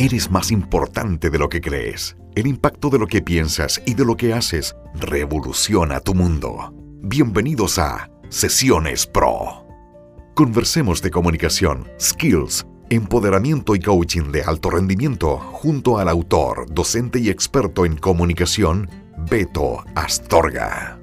Eres más importante de lo que crees. El impacto de lo que piensas y de lo que haces revoluciona tu mundo. Bienvenidos a Sesiones Pro. Conversemos de comunicación, skills, empoderamiento y coaching de alto rendimiento junto al autor, docente y experto en comunicación, Beto Astorga.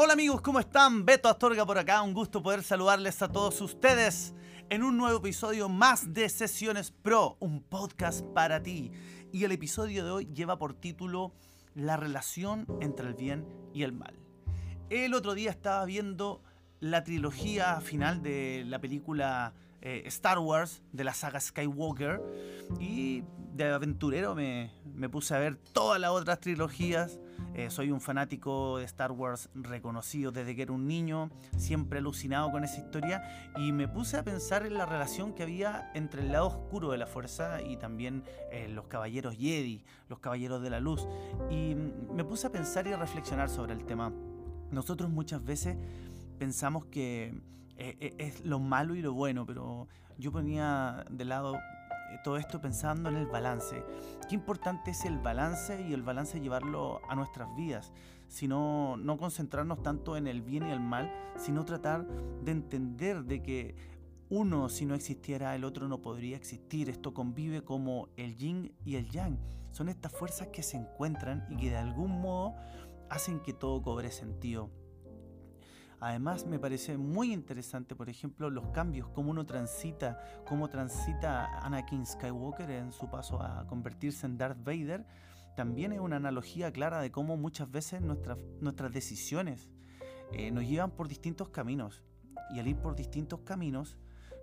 Hola amigos, ¿cómo están? Beto Astorga por acá, un gusto poder saludarles a todos ustedes en un nuevo episodio más de Sesiones Pro, un podcast para ti. Y el episodio de hoy lleva por título la relación entre el bien y el mal. El otro día estaba viendo la trilogía final de la película Star Wars, de la saga Skywalker, y de aventurero me puse a ver todas las otras trilogías. Soy un fanático de Star Wars reconocido desde que era un niño, siempre alucinado con esa historia, y me puse a pensar en la relación que había entre el lado oscuro de la fuerza y también los caballeros Jedi, los caballeros de la luz, y me puse a pensar y a reflexionar sobre el tema. Nosotros muchas veces pensamos que es lo malo y lo bueno, pero yo ponía de lado todo esto pensando en el balance. Qué importante es el balance, y el balance llevarlo a nuestras vidas, sino no concentrarnos tanto en el bien y el mal, sino tratar de entender de que uno, si no existiera, el otro no podría existir. Esto convive como el yin y el yang. Son estas fuerzas que se encuentran y que de algún modo hacen que todo cobre sentido. Además, me parece muy interesante, por ejemplo, los cambios, cómo transita Anakin Skywalker en su paso a convertirse en Darth Vader. También es una analogía clara de cómo muchas veces nuestras decisiones nos llevan por distintos caminos. Y al ir por distintos caminos,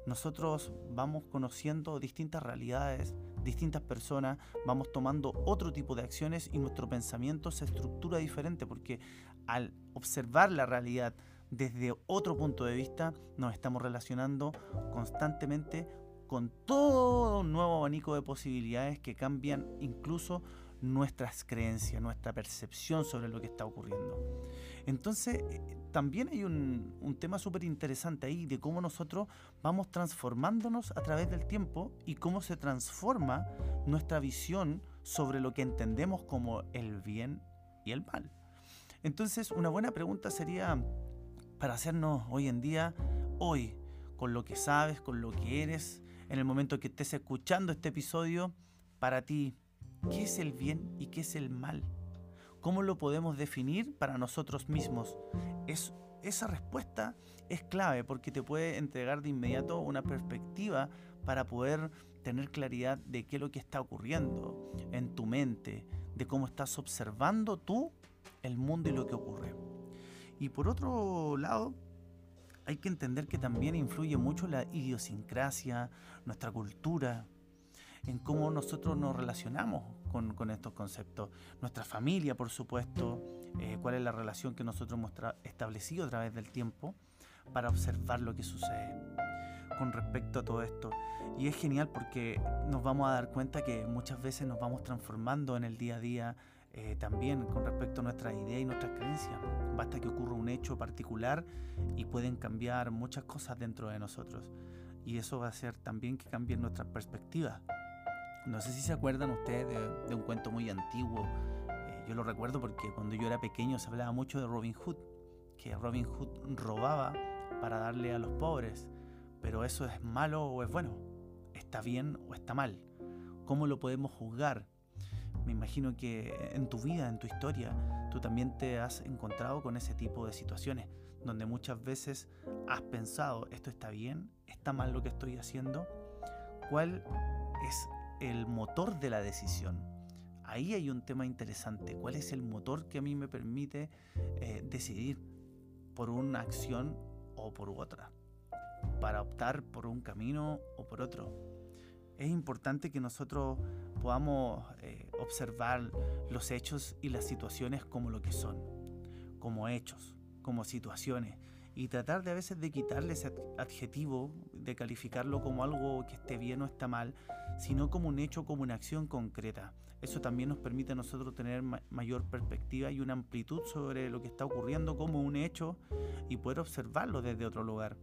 nosotros vamos conociendo distintas realidades, distintas personas, vamos tomando otro tipo de acciones y nuestro pensamiento se estructura diferente, porque al observar la realidad desde otro punto de vista, nos estamos relacionando constantemente con todo un nuevo abanico de posibilidades que cambian incluso nuestras creencias, nuestra percepción sobre lo que está ocurriendo. Entonces, también hay un tema súper interesante ahí de cómo nosotros vamos transformándonos a través del tiempo y cómo se transforma nuestra visión sobre lo que entendemos como el bien y el mal. Entonces, una buena pregunta sería para hacernos hoy en día, hoy, con lo que sabes, con lo que eres, en el momento que estés escuchando este episodio, para ti, ¿qué es el bien y qué es el mal? ¿Cómo lo podemos definir para nosotros mismos? Esa respuesta es clave, porque te puede entregar de inmediato una perspectiva para poder tener claridad de qué es lo que está ocurriendo en tu mente, de cómo estás observando tú el mundo y lo que ocurre. Y por otro lado, hay que entender que también influye mucho la idiosincrasia, nuestra cultura, en cómo nosotros nos relacionamos con estos conceptos. Nuestra familia, por supuesto, cuál es la relación que nosotros hemos establecido a través del tiempo para observar lo que sucede con respecto a todo esto. Y es genial porque nos vamos a dar cuenta que muchas veces nos vamos transformando en el día a día, también con respecto a nuestras ideas y nuestras creencias. Basta que ocurra un hecho particular y pueden cambiar muchas cosas dentro de nosotros, y eso va a hacer también que cambien nuestras perspectivas. No sé si se acuerdan ustedes de un cuento muy antiguo. Yo lo recuerdo porque cuando yo era pequeño se hablaba mucho de Robin Hood, que Robin Hood robaba para darle a los pobres. Pero ¿eso es malo o es bueno? ¿Está bien o está mal? ¿Cómo lo podemos juzgar? Me imagino que en tu vida, en tu historia, tú también te has encontrado con ese tipo de situaciones donde muchas veces has pensado, ¿esto está bien? ¿Está mal lo que estoy haciendo? ¿Cuál es el motor de la decisión? Ahí hay un tema interesante. ¿Cuál es el motor que a mí me permite decidir por una acción o por otra? Para optar por un camino o por otro. Es importante que nosotros podamos observar los hechos y las situaciones como lo que son, como hechos, como situaciones, y tratar de a veces de quitarle ese adjetivo, de calificarlo como algo que esté bien o está mal, sino como un hecho, como una acción concreta. eso también nos permite a nosotros tener mayor perspectiva y una amplitud sobre lo que está ocurriendo como un hecho y poder observarlo desde otro lugar.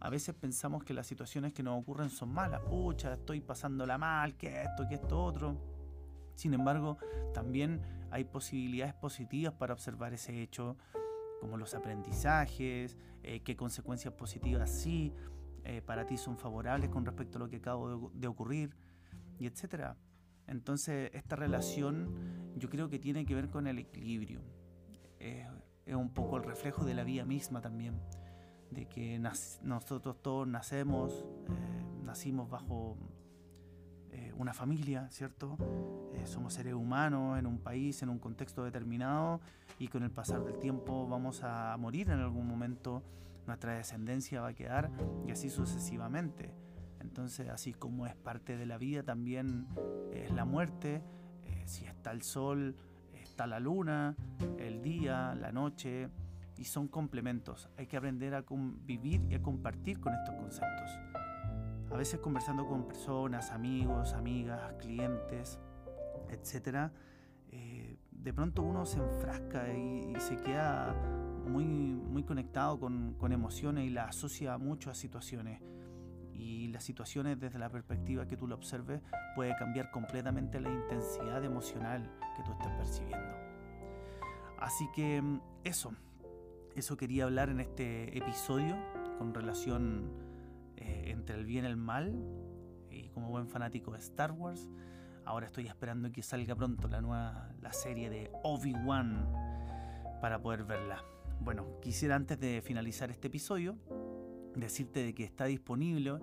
A veces pensamos que las situaciones que nos ocurren son malas, pucha, estoy pasándola mal, que esto otro. Sin embargo, también hay posibilidades positivas para observar ese hecho, como los aprendizajes, qué consecuencias positivas sí para ti son favorables con respecto a lo que acabo de ocurrir, y etc. Entonces, esta relación yo creo que tiene que ver con el equilibrio. Es un poco el reflejo de la vida misma también, de que nosotros todos nacimos bajo una familia, ¿cierto? Somos seres humanos en un país, en un contexto determinado, y con el pasar del tiempo vamos a morir en algún momento, nuestra descendencia va a quedar, y así sucesivamente. Entonces, así como es parte de la vida, también es la muerte. Si está el sol, está la luna, el día, la noche, y son complementos. Hay que aprender a convivir y a compartir con estos conceptos. A veces conversando con personas, amigos, amigas, clientes, etc., de pronto uno se enfrasca y se queda muy, muy conectado con emociones y las asocia mucho a situaciones. Y las situaciones, desde la perspectiva que tú lo observes, puede cambiar completamente la intensidad emocional que tú estés percibiendo. Así que eso quería hablar en este episodio con relación entre el bien y el mal. Y como buen fanático de Star Wars, ahora estoy esperando que salga pronto la serie de Obi-Wan para poder verla. Bueno, quisiera, antes de finalizar este episodio, decirte de que está disponible,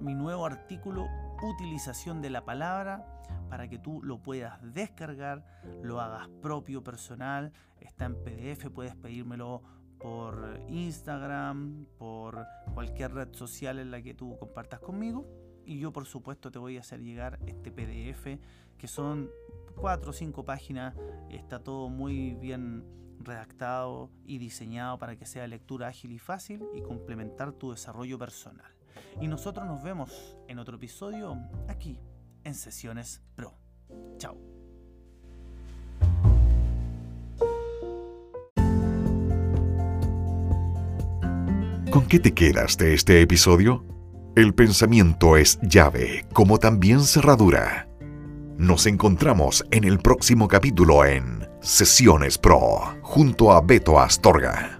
mi nuevo artículo Utilización de la Palabra, para que tú lo puedas descargar, lo hagas propio, personal. Está en PDF, puedes pedírmelo por Instagram, por cualquier red social en la que tú compartas conmigo, y yo, por supuesto, te voy a hacer llegar este PDF, que son 4 o 5 páginas. Está todo muy bien redactado y diseñado para que sea lectura ágil y fácil y complementar tu desarrollo personal. Y nosotros nos vemos en otro episodio aquí en Sesiones Pro. Chao. ¿Con qué te quedas de este episodio? El pensamiento es llave, como también cerradura. Nos encontramos en el próximo capítulo en Sesiones Pro, junto a Beto Astorga.